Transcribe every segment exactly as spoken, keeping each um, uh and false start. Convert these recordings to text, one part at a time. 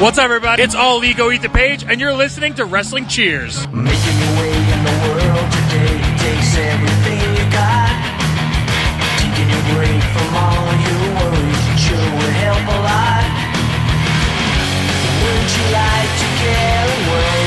What's up, everybody? It's All Ego Ethan Page, and you're listening to Wrestling Cheers. Making your way in the world today takes everything you got. Taking a break from all your worries sure would help a lot. Wouldn't you like to get away?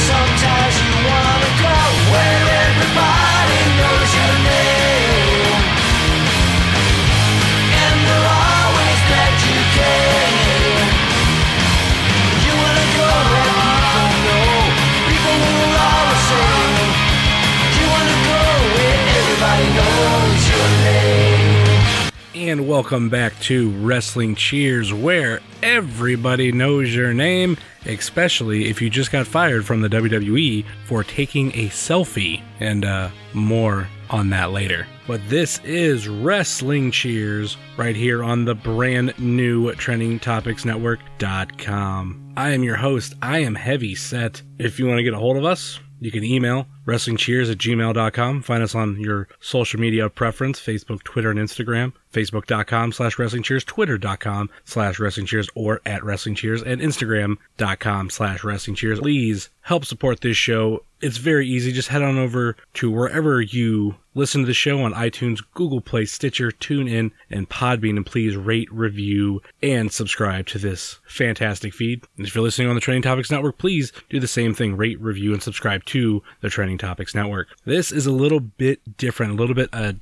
Sometimes you want to go where everybody knows your name. And there are always that you can. You want to go where people know. People will always say. You want to go where everybody knows your name. And welcome back to Wrestling Cheers, where everybody knows your name, especially if you just got fired from the W W E for taking a selfie, and uh, more on that later. But this is Wrestling Cheers right here on the brand new Trending Topics Network dot com. I am your host. I am Heavy Set. If you want to get a hold of us, you can email wrestling cheers at gmail dot com. Find us on your social media of preference, Facebook, Twitter, and Instagram. Facebook dot com slash wrestling cheers, Twitter dot com slash wrestling cheers, or at wrestling cheers, and Instagram dot com slash wrestling cheers. Please help support this show. It's very easy. Just head on over to wherever you listen to the show on iTunes, Google Play, Stitcher, TuneIn, and Podbean, and please rate, review, and subscribe to this fantastic feed. And if you're listening on the Trending Topics Network, please do the same thing. Rate, review, and subscribe to the Trending Topics Network. This is a little bit different, a little bit uh,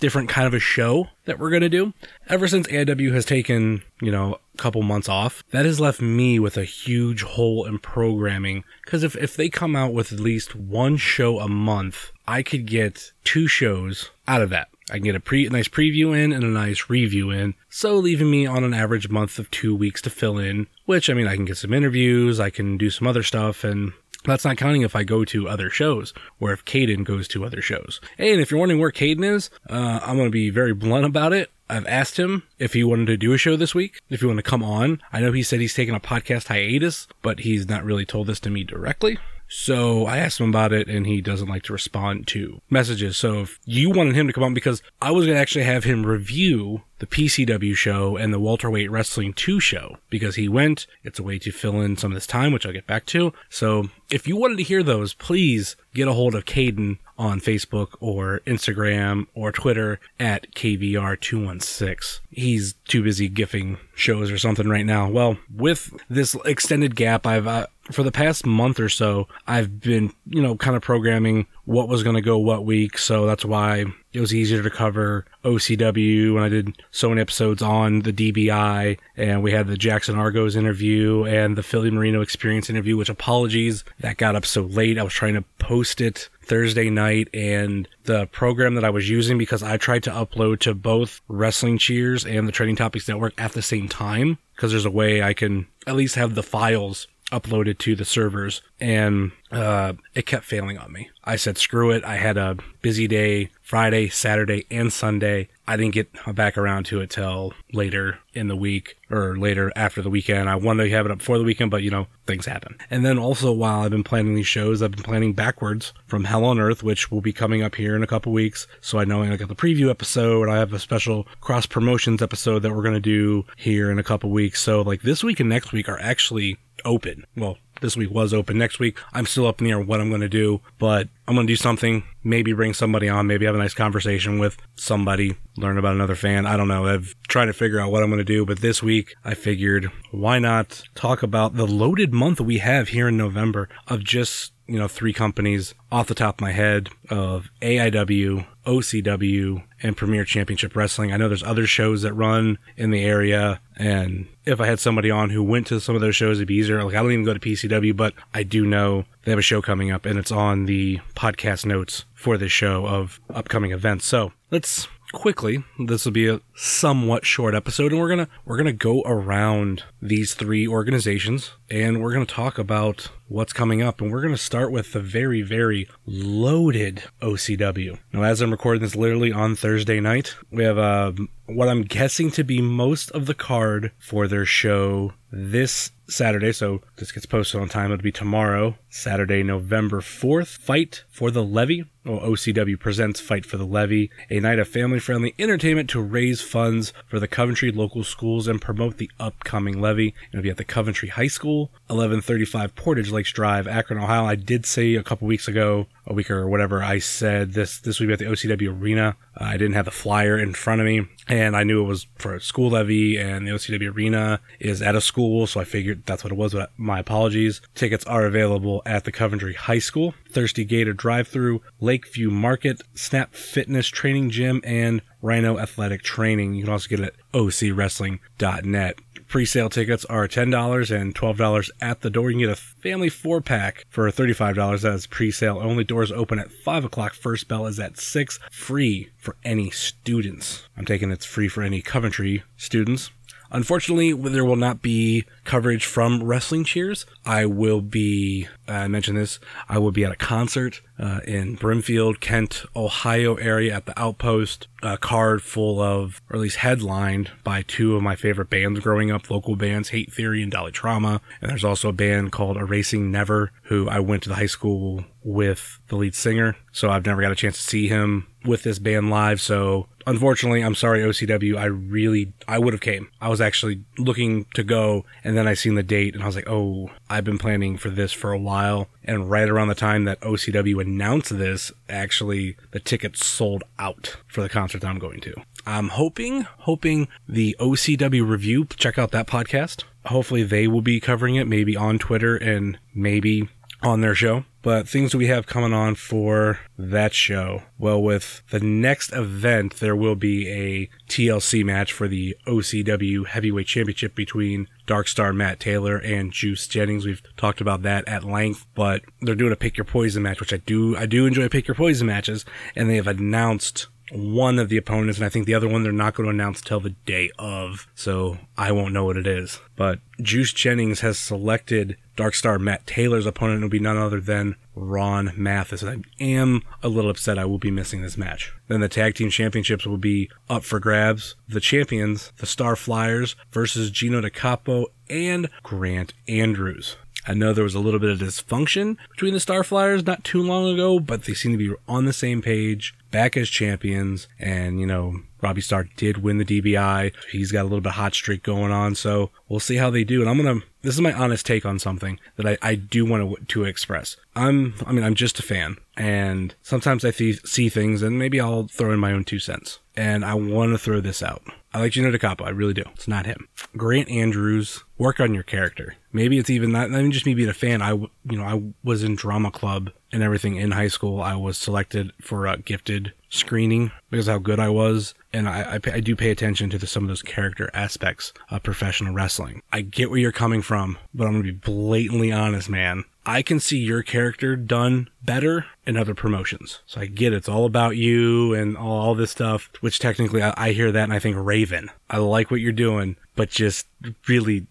different kind of a show that we're going to do. Ever since A I W has taken, you know, a couple months off, that has left me with a huge hole in programming. Because if, if they come out with at least one show a month, I could get two shows out of that. I can get a pre- a nice preview in and a nice review in, so leaving me on an average month of two weeks to fill in, which, I mean, I can get some interviews, I can do some other stuff, and that's not counting if I go to other shows, or if Caden goes to other shows. And if you're wondering where Caden is, uh, I'm going to be very blunt about it. I've asked him if he wanted to do a show this week, if he wanted to come on. I know he said he's taking a podcast hiatus, but he's not really told this to me directly. So I asked him about it, and he doesn't like to respond to messages. So if you wanted him to come on, because I was going to actually have him review the P C W show and the Welterweight Wrestling two show, because he went, it's a way to fill in some of this time, which I'll get back to. So if you wanted to hear those, please get a hold of Caden on Facebook or Instagram or Twitter at K V R two one six. He's too busy gifting shows or something right now. Well, with this extended gap, I've... Uh, For the past month or so, I've been, you know, kind of programming what was going to go what week. So that's why it was easier to cover O C W when I did so many episodes on the D B I. And we had the Jackson Argos interview and the Philly Marino Experience interview, which, apologies, that got up so late. I was trying to post it Thursday night, and the program that I was using, because I tried to upload to both Wrestling Cheers and the Trending Topics Network at the same time, because there's a way I can at least have the files uploaded to the servers, and uh, it kept failing on me. I said, screw it. I had a busy day, Friday, Saturday, and Sunday. I didn't get back around to it till later in the week, or later after the weekend. I wanted to have it up before the weekend, but, you know, things happen. And then also, while I've been planning these shows, I've been planning backwards from Hell on Earth, which will be coming up here in a couple weeks. So I know I got the preview episode. I have a special cross promotions episode that we're going to do here in a couple weeks. So, like, this week and next week are actually open. Well, this week was open. Next week, I'm still up in the air what I'm going to do, but I'm going to do something, maybe bring somebody on, maybe have a nice conversation with somebody, learn about another fan. I don't know. I've tried to figure out what I'm going to do, but this week I figured, why not talk about the loaded month we have here in November of just, you know, three companies off the top of my head, of A I W, O C W, and Premier Championship Wrestling. I know there's other shows that run in the area, and if I had somebody on who went to some of those shows, it'd be easier. Like, I don't even go to P C W, but I do know they have a show coming up, and it's on the podcast notes for this show of upcoming events. So let's quickly, this will be a somewhat short episode, and we're gonna we're gonna go around these three organizations, and we're gonna talk about what's coming up, and we're going to start with the very, very loaded O C W. Now, as I'm recording this literally on Thursday night, we have uh, what I'm guessing to be most of the card for their show this Saturday, so this gets posted on time. It'll be tomorrow, Saturday, November fourth. Fight for the Levy. Well, O C W presents Fight for the Levy, a night of family-friendly entertainment to raise funds for the Coventry local schools and promote the upcoming levy. It'll be at the Coventry High School, eleven thirty-five Portage Lakes Drive, Akron, Ohio. I did say a couple weeks ago, a week or whatever, I said this this would be at the O C W Arena. Uh, I didn't have the flyer in front of me, and I knew it was for a school levy, and the O C W Arena is at a school, so I figured that's what it was. But my apologies. Tickets are available at the Coventry High School, Thirsty Gator Drive-Thru, Lakeview Market, Snap Fitness Training Gym, and Rhino Athletic Training. You can also get it at O C wrestling dot net. Pre-sale tickets are ten dollars and twelve dollars at the door. You can get a family four-pack for thirty-five dollars. That is pre-sale only. Doors open at five o'clock. First bell is at six. Free for any students. I'm taking it's free for any Coventry students. Unfortunately, there will not be coverage from Wrestling Cheers. I will be, uh, I mentioned this, I will be at a concert uh, in Brimfield, Kent, Ohio area at the Outpost. A card full of, or at least headlined by two of my favorite bands growing up, local bands, Hate Theory and Dolly Trauma. And there's also a band called Erasing Never, who I went to the high school with the lead singer. So I've never got a chance to see him with this band live. So unfortunately, I'm sorry, O C W. I really, I would have came. I was actually looking to go, and then I seen the date and I was like, oh, I've been planning for this for a while. And right around the time that O C W announced this, actually the tickets sold out for the concert that I'm going to. I'm hoping, hoping the O C W review, check out that podcast. Hopefully they will be covering it, maybe on Twitter and maybe on their show. But things we have coming on for that show. Well, with the next event, there will be a T L C match for the O C W Heavyweight Championship between Darkstar Matt Taylor and Juice Jennings. We've talked about that at length, but they're doing a pick your poison match, which I do, I do enjoy pick your poison matches, and they have announced one of the opponents, and I think the other one they're not going to announce till the day of, so I won't know what it is. But Juice Jennings has selected Darkstar Matt Taylor's opponent, will be none other than Ron Mathis, and I am a little upset I will be missing this match. Then the tag team championships will be up for grabs. The champions, the Star Flyers, versus Gino DiCapo and Grant Andrews. I know there was a little bit of dysfunction between the Star Flyers not too long ago, but they seem to be on the same page, back as champions, and, you know, Robbie Starr did win the D B I. He's got a little bit of hot streak going on, so we'll see how they do. And I'm going to, this is my honest take on something that I, I do want to, to express. I'm, I mean, I'm just a fan, and sometimes I th- see things, and maybe I'll throw in my own two cents. And I want to throw this out. I like Gino DiCapo. I really do. It's not him. Grant Andrews, work on your character. Maybe it's even not, not even just me being a fan. I, you know, I was in drama club and everything in high school. I was selected for a gifted screening because of how good I was. And I, I, I do pay attention to the, some of those character aspects of professional wrestling. I get where you're coming from, but I'm going to be blatantly honest, man. I can see your character done better in other promotions. So I get it. It's all about you and all, all this stuff, which technically I, I hear that and I think Raven. I like what you're doing, but just really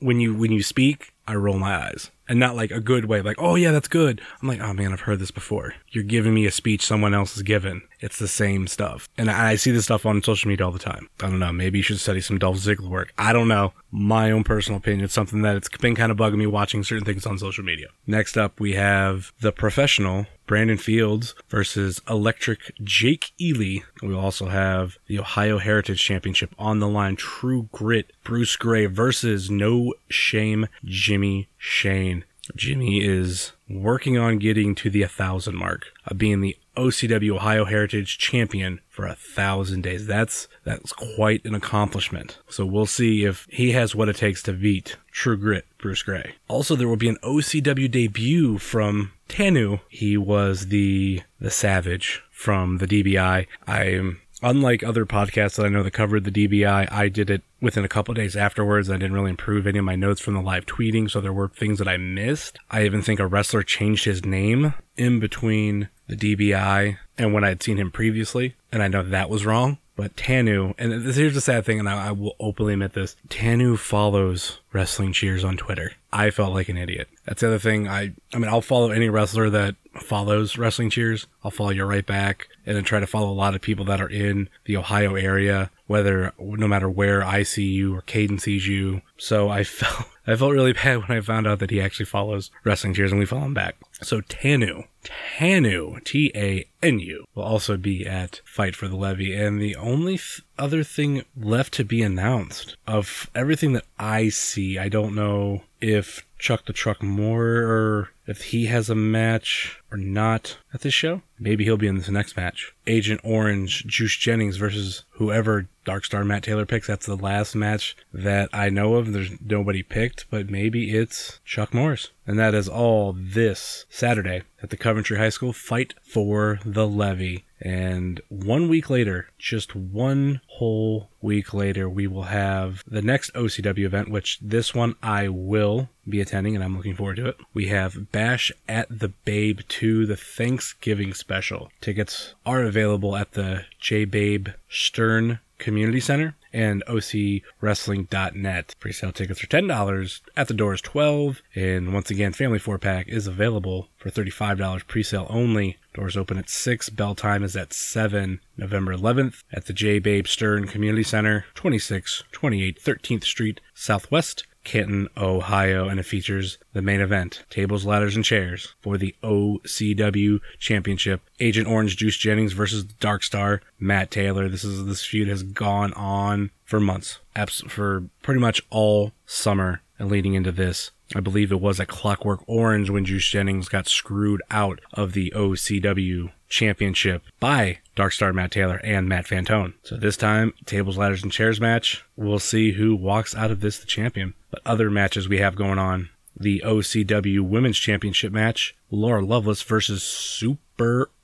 when you when you speak, I roll my eyes. And not like a good way, like, oh yeah, that's good. I'm like, oh man, I've heard this before. You're giving me a speech someone else has given. It's the same stuff. And I see this stuff on social media all the time. I don't know, maybe you should study some Dolph Ziggler work. I don't know. My own personal opinion. It's something that it's been kind of bugging me watching certain things on social media. Next up, we have the professional Brandon Fields versus Electric Jake Ely. We also have the Ohio Heritage Championship on the line. True Grit Bruce Gray versus No Shame Jimmy Shane. Jimmy is working on getting to the one thousand mark of being the O C W Ohio Heritage Champion for a thousand days. That's that's quite an accomplishment. So we'll see if he has what it takes to beat True Grit Bruce Gray. Also, there will be an O C W debut from Tanu. He was the the Savage from the D B I. I'm unlike other podcasts that I know that covered the D B I, I did it within a couple of days afterwards. I didn't really improve any of my notes from the live tweeting, so there were things that I missed. I even think a wrestler changed his name in between the D B I and when I had seen him previously, and I know that was wrong. But Tanu, and this, here's the sad thing, and I, I will openly admit this, Tanu follows Wrestling Cheers on Twitter. I felt like an idiot. That's the other thing. I I mean, I'll follow any wrestler that follows Wrestling Cheers. I'll follow you right back, and then try to follow a lot of people that are in the Ohio area, whether no matter where I see you or Caden sees you. So I felt I felt really bad when I found out that he actually follows Wrestling Cheers, and we follow him back. So Tanu, Tanu, T A N U, will also be at Fight for the Levy. And the only th- other thing left to be announced of everything that I see, I don't know if Chuck the Truck Moore, or if he has a match or not at this show. Maybe he'll be in this next match. Agent Orange, Juice Jennings versus whoever Darkstar Matt Taylor picks. That's the last match that I know of. There's nobody picked, but maybe it's Chuck Morris. And that is all this Saturday at the Coventry High School Fight for the Levy. And one week later, just one whole week later, we will have the next O C W event, which this one I will be attending, and I'm looking forward to it. We have Bash at the Babe two, the Thanksgiving special. Tickets are available at the J Babe Stern Community Center and O C wrestling dot net. Pre-sale tickets are ten dollars. At the door is twelve dollars. And once again, family four-pack is available for thirty-five dollars pre-sale only. Doors open at six. Bell time is at seven. November eleventh at the J Babe Stern Community Center, twenty-six twenty-eight thirteenth Street Southwest, Canton, Ohio, and it features the main event, tables, ladders, and chairs for the O C W Championship. Agent Orange, Juice Jennings versus Darkstar Matt Taylor. This is this feud has gone on for months, abs- for pretty much all summer and leading into this. I believe it was at Clockwork Orange when Juice Jennings got screwed out of the O C W Championship by Darkstar Matt Taylor and Matt Fantone. So this time, tables, ladders, and chairs match. We'll see who walks out of this the champion. But other matches we have going on, the O C W Women's Championship match, Laura Lovelace versus Soup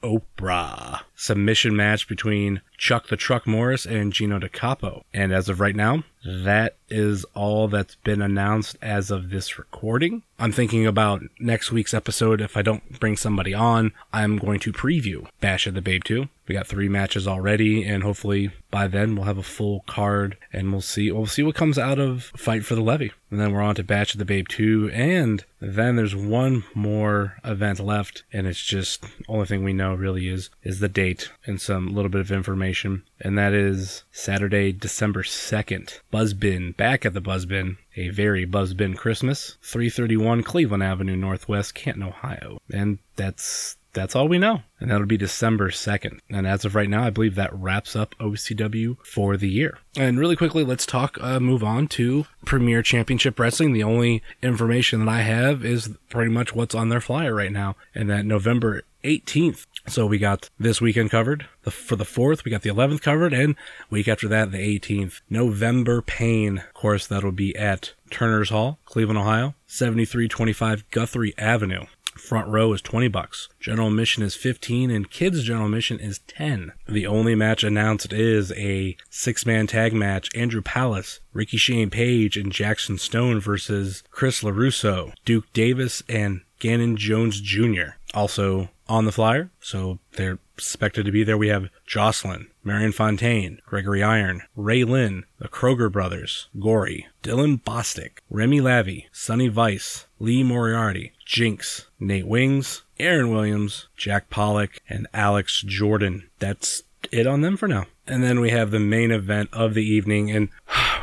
Oprah. Submission match between Chuck the Truck Morris and Gino DiCapo. And as of right now, that is all that's been announced as of this recording. I'm thinking about next week's episode. If I don't bring somebody on, I'm going to preview Bash at the Babe two. We got three matches already, and hopefully by then we'll have a full card, and we'll see we'll see what comes out of Fight for the Levy. And then we're on to Bash at the Babe two, and then there's one more event left, and it's just only thing we know really is is the date and some little bit of information, and that is Saturday, December second. Buzzbin, back at the Buzzbin. A very Buzzbin Christmas. three thirty-one Cleveland Avenue Northwest, Canton, Ohio. And that's That's all we know. And that'll be December second. And as of right now, I believe that wraps up O C W for the year. And really quickly, let's talk, uh, move on to Premier Championship Wrestling. The only information that I have is pretty much what's on their flyer right now. And that November eighteenth. So we got this weekend covered. The, for the fourth, we got the eleventh covered. And week after that, the eighteenth. November Pain. Of course, that'll be at Turner's Hall, Cleveland, Ohio. seventy-three twenty-five Guthrie Avenue. Front row is twenty bucks. General admission is fifteen, and kids general admission is ten. The only match announced is a six-man tag match: Andrew Palace, Ricky Shane Page, and Jackson Stone versus Chris LaRusso, Duke Davis, and Gannon Jones Junior Also on the flyer, so they're expected to be there. We have Jocelyn, Marion Fontaine, Gregory Iron, Ray Lynn, the Kroger Brothers, Gory, Dylan Bostic, Remy Lavie, Sonny Vice, Lee Moriarty, Jinx, Nate Wings, Aaron Williams, Jack Pollock, and Alex Jordan. That's it on them for now. And then we have the main event of the evening, and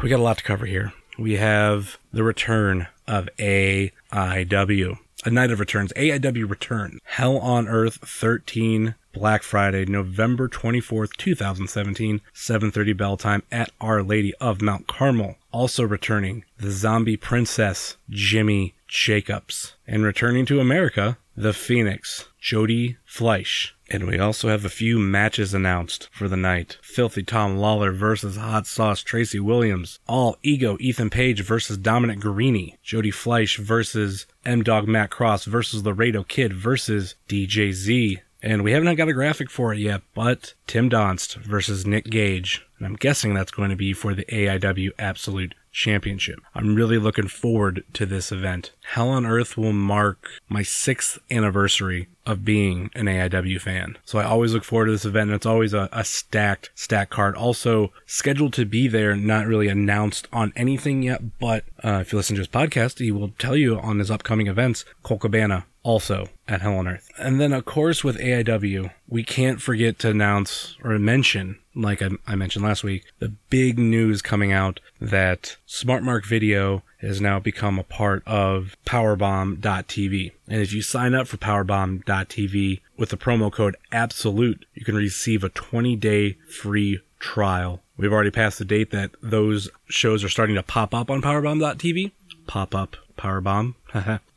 we got a lot to cover here. We have the return of A I W. A Night of Returns. A I W Return. Hell on Earth thirteen, Black Friday, November twenty-fourth, twenty seventeen, seven thirty bell time at Our Lady of Mount Carmel. Also returning, the Zombie Princess, Jimmy Jacobs. And returning to America, the Phoenix, Jody Fleisch. And we also have a few matches announced for the night. Filthy Tom Lawler versus Hot Sauce Tracy Williams. All Ego Ethan Page versus Dominic Guarini. Jody Fleisch versus M-Dog Matt Cross versus Laredo Kid versus D J Z. And we haven't got a graphic for it yet, but Tim Donst versus Nick Gage. And I'm guessing that's going to be for the A I W Absolute Championship. I'm really looking forward to this event. Hell on Earth will mark my sixth anniversary of being an A I W fan. So I always look forward to this event, and it's always a, a stacked, stacked card. Also scheduled to be there, not really announced on anything yet, but uh, if you listen to his podcast, he will tell you on his upcoming events. Colt Cabana, also at Hell on Earth. And then, of course, with A I W, we can't forget to announce or mention, like I, I mentioned last week, the big news coming out that SmartMark Video has now become a part of Powerbomb dot T V. And if you sign up for Powerbomb dot T V with the promo code ABSOLUTE, you can receive a twenty-day free trial. We've already passed the date that those shows are starting to pop up on Powerbomb dot T V. Pop up. Powerbomb.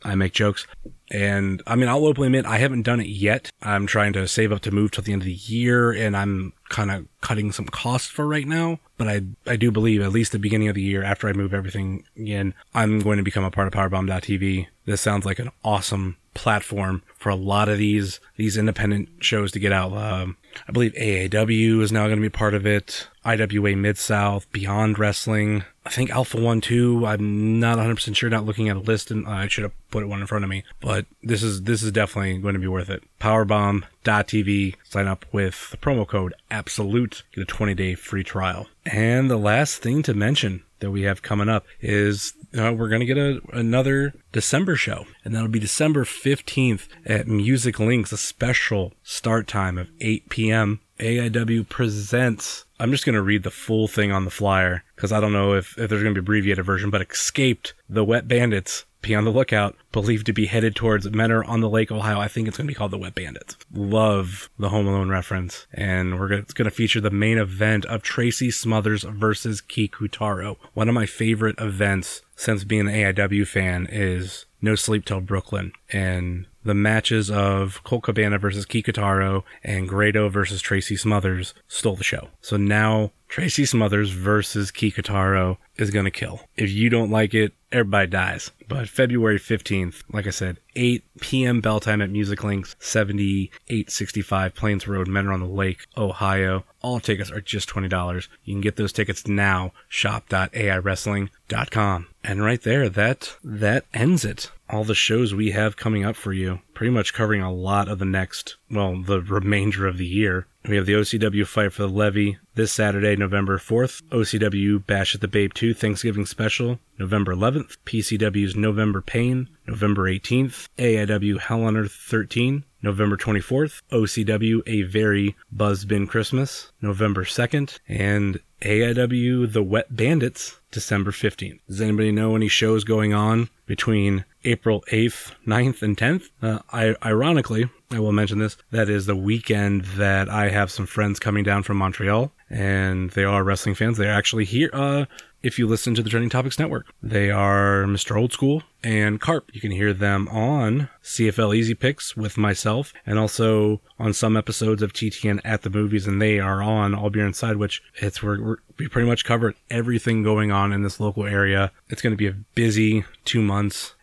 I make jokes. And I mean, I'll openly admit I haven't done it yet. I'm trying to save up to move till the end of the year, and I'm kind of cutting some costs for right now. But I I do believe at least the beginning of the year, after I move everything in, I'm going to become a part of Powerbomb dot T V. This sounds like an awesome platform for a lot of these these independent shows to get out. Um, I believe A A W is now going to be part of it. I W A Mid-South, Beyond Wrestling. I think Alpha One Two. I'm not one hundred percent sure. Not looking at a list, and uh, I should have put one in front of me. But this is this is definitely going to be worth it. Powerbomb dot T V. Sign up with the promo code ABSOLUTE. Get a twenty-day free trial. And the last thing to mention that we have coming up is uh, we're going to get a, another December show. And that'll be December fifteenth at Music Links, a special start time of eight p.m. A I W presents, I'm just going to read the full thing on the flyer because I don't know if, if there's going to be an abbreviated version, but Escaped the Wet Bandits. Be on the lookout, believed to be headed towards Menor on the Lake, Ohio. I think it's going to be called the Wet Bandits. Love the Home Alone reference. And we're going to feature the main event of Tracy Smothers versus Kikutaro. One of my favorite events since being an A I W fan is No Sleep Till Brooklyn. And the matches of Colt Cabana versus Kikutaro and Grado versus Tracy Smothers stole the show. So now Tracy Smothers versus Kikutaro is going to kill. If you don't like it, everybody dies. But February fifteenth, like I said, eight p.m. bell time at Music Links, seventy-eight sixty-five Plains Road, Menor on the Lake, Ohio. All tickets are just twenty dollars. You can get those tickets now, shop dot a i wrestling dot com. And right there, that that ends it. All the shows we have coming up for you, pretty much covering a lot of the next, well, the remainder of the year. We have the O C W Fight for the Levy this Saturday, November fourth. O C W Bash at the Babe two Thanksgiving Special, November eleventh. P C W's November Pain, November eighteenth. A I W Hell on Earth thirteen, November twenty-fourth. O C W A Very Buzzbin Christmas, November second. And A I W The Wet Bandits, December fifteenth. Does anybody know any shows going on between April eighth, ninth, and tenth? Uh, I, ironically, I will mention this, that is the weekend that I have some friends coming down from Montreal, and they are wrestling fans. They're actually here, uh, if you listen to the Trending Topics Network. They are Mister Old School and Carp. You can hear them on C F L Easy Picks with myself, and also on some episodes of T T N At The Movies, and they are on All Beer Inside, which it's we're, we're, we pretty much covered everything going on in this local area. It's going to be a busy two months.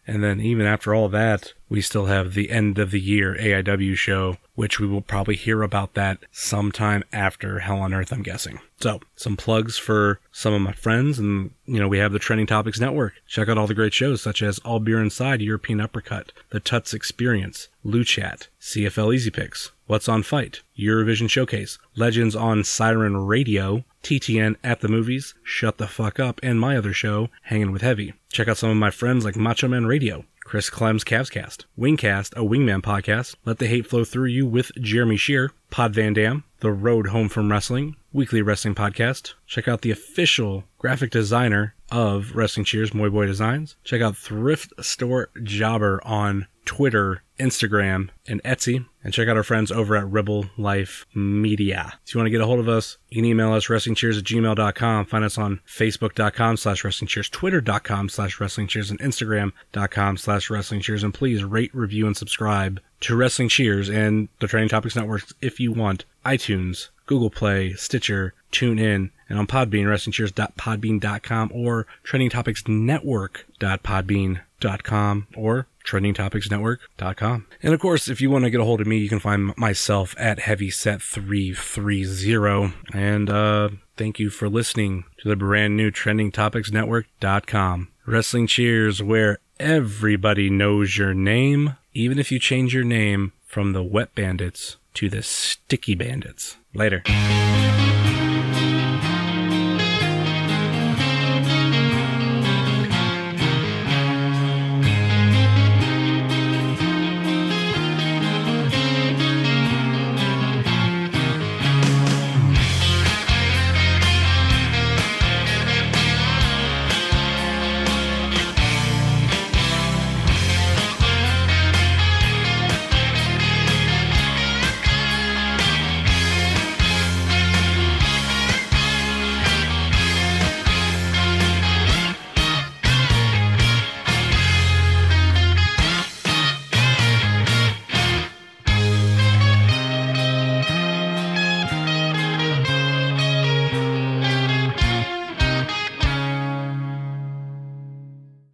And then even after all that, we still have the end of the year A I W show, which we will probably hear about that sometime after Hell on Earth, I'm guessing. So some plugs for some of my friends. And, you know, we have the Trending Topics Network. Check out all the great shows such as All Beer Inside, European Uppercut, The Tuts Experience, Luchat, C F L Easy Picks, What's on Fight, Eurovision Showcase, Legends on Siren Radio, T T N At The Movies, Shut the Fuck Up, and my other show, Hanging With Heavy. Check out some of my friends like Macho Man Radio, Chris Clem's Cavscast, Wingcast, a Wingman podcast, Let the Hate Flow Through You with Jeremy Shear, Pod Van Dam, The Road Home From Wrestling, Weekly Wrestling Podcast. Check out the official graphic designer of Wrestling Cheers, Moyboy Designs. Check out Thrift Store Jobber on Twitter, Instagram, and Etsy. And check out our friends over at Rebel Life Media. If you want to get a hold of us, you can email us wrestling cheers at gmail dot com. Find us on facebook dot com slash wrestling cheers, twitter dot com slash wrestling cheers, and instagram dot com slash wrestling cheers. And please rate, review, and subscribe to Wrestling Cheers and the Trending Topics Networks if you want. iTunes, Google Play, Stitcher, TuneIn, and on Podbean, wrestling cheers dot podbean dot com or trending topics network dot podbean dot com or trending topics network dot com. And of course, if you want to get a hold of me, you can find myself at heavy set three three zero. And uh, thank you for listening to the brand new trending topics network dot com. Wrestling Cheers, where everybody knows your name, even if you change your name from the Wet Bandits to the Sticky Bandits. Later.